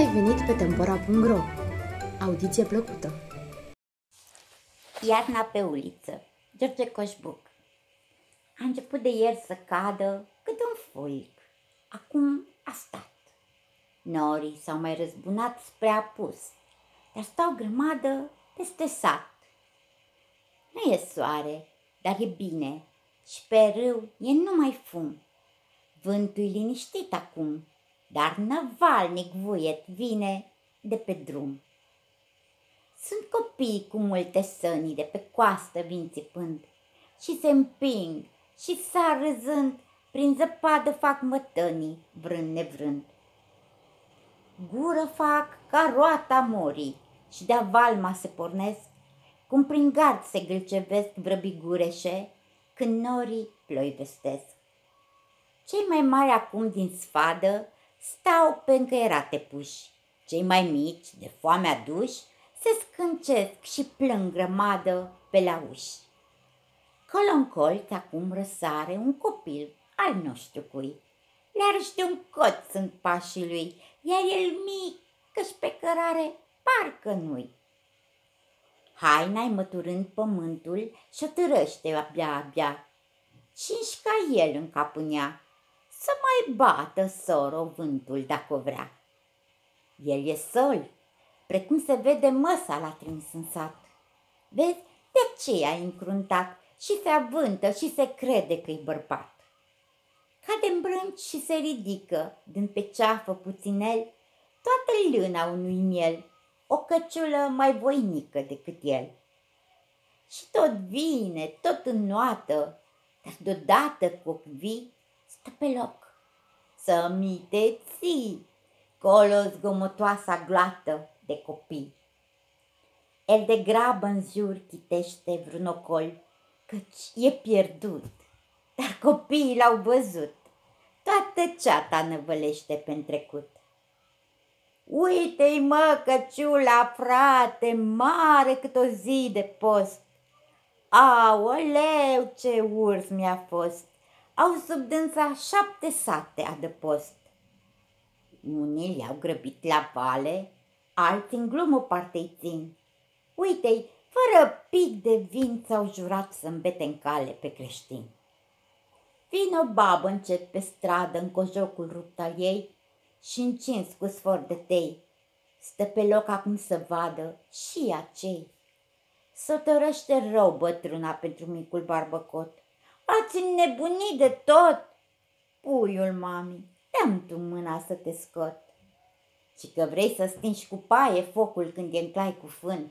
ai venit pe Tempora.ro! Audiție plăcută! Iarna pe uliță, George Coșbuc. A început de ieri să cadă cât un foic. Acum a stat. Norii s-au mai răzbunat spre apus, dar stau grămadă peste sat. Nu e soare, dar e bine, și pe râu e numai fum. Vântul-i liniștit acum, dar năvalnic vuiet vine de pe drum. Sunt copii cu multe sănii de pe coastă vin țipând și se împing și sar râzând, prin zăpadă fac mătănii vrând nevrând. Gură fac ca roata morii și de-a valma se pornesc, cum prin gard se gâlcevesc vrăbigureșe când norii ploi vestesc. Cei mai mari acum din sfadă stau pe încăierate puși, cei mai mici, de foame aduși, se scâncesc și plâng grămadă pe la uși. Colo-n colț acum răsare un copil al noștru cui, larg de un cot sunt pașii lui, iar el mic, că-și pe cărare parcă nu-i. Haina-i măturând pământul și-o târăște abia-abia, cinci ca el în capânea, să mai bată soro vântul dacă o vrea. El e sol, precum se vede măsa l-a trimis în sat. Vezi, de aceea e încruntat și se avântă și se crede că-i bărbat. Cade îmbrânc și se ridică, dând pe ceafă puținel toată lâna unui miel, o căciulă mai voinică decât el. Și tot vine, tot înnoată, dar deodată cu ochi vii, stă pe loc. Să mi te ții, colo zgomotoasa gloată de copii. El de grabă în jur chitește vreun ocol, căci e pierdut, dar copiii l-au văzut. Toată ceata năvălește pe-ntrecut. Uite-i mă căciula, frate, mare cât o zi de post. Aoleu, ce urs mi-a fost! Au sub dânsa 7 sate adăpost. Unii le-au grăbit la vale, alții în glumă parte-i țin. Uite-i, fără pic de vin s-au jurat să îmbete în cale pe creștini. Vine o babă încet pe stradă în cojocul rupt al ei și încins cu sfor de tei. Stă pe loc acum să vadă și acei. S-o tărăște rău bătrâna pentru micul barbăcot. Ați înnebunit de tot! Puiul, mami, dă-mi tu mâna să te scot. Și că vrei să stingi cu paie focul când e în clai cu fân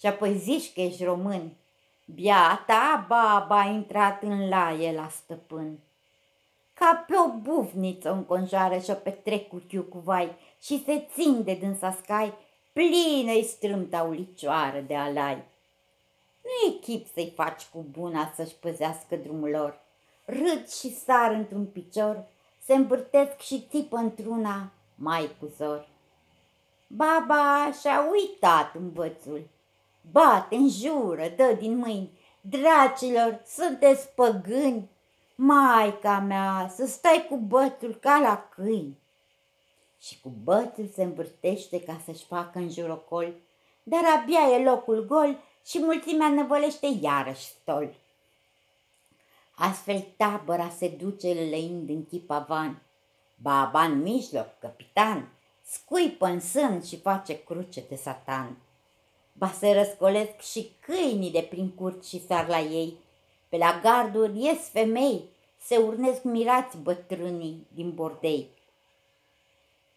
și apoi zici că ești român. Biata baba a intrat în laie la stăpân. Ca pe o bufniță o înconjoară și-o petrec cu chiu cu vai și se ținde dânsa scai, plină-i strâmta ulicioară de alai. Nu e chip să-i faci cu buna să-și păzească drumul lor. Râd și sar într-un picior, se îmbârtesc și țipă într-una mai cu zor. Baba și-a uitat învățul, bate în jură, dă din mâini, dracilor, sunteți păgâni, maica mea, să stai cu bătul ca la câini. Și cu bătul se învârtește ca să-și facă în jur ocol, dar abia e locul gol și mulțimea năvălește iarăși stol. Astfel tabăra se duce lăind în chip avan, baba în mijloc, căpitan, scuipă în sân și face cruce de satan. Ba se răscolesc și câinii de prin curt și sar la ei, pe la garduri ies femei, se urnesc mirați bătrânii din bordei.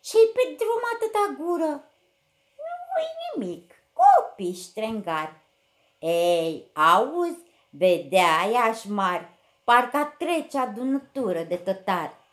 Ce-i pe drum atâta gură? Nu-i nimic, copii ștrengari. Ei, auzi, vedea iași mari, parcă trece adunătură de tătari.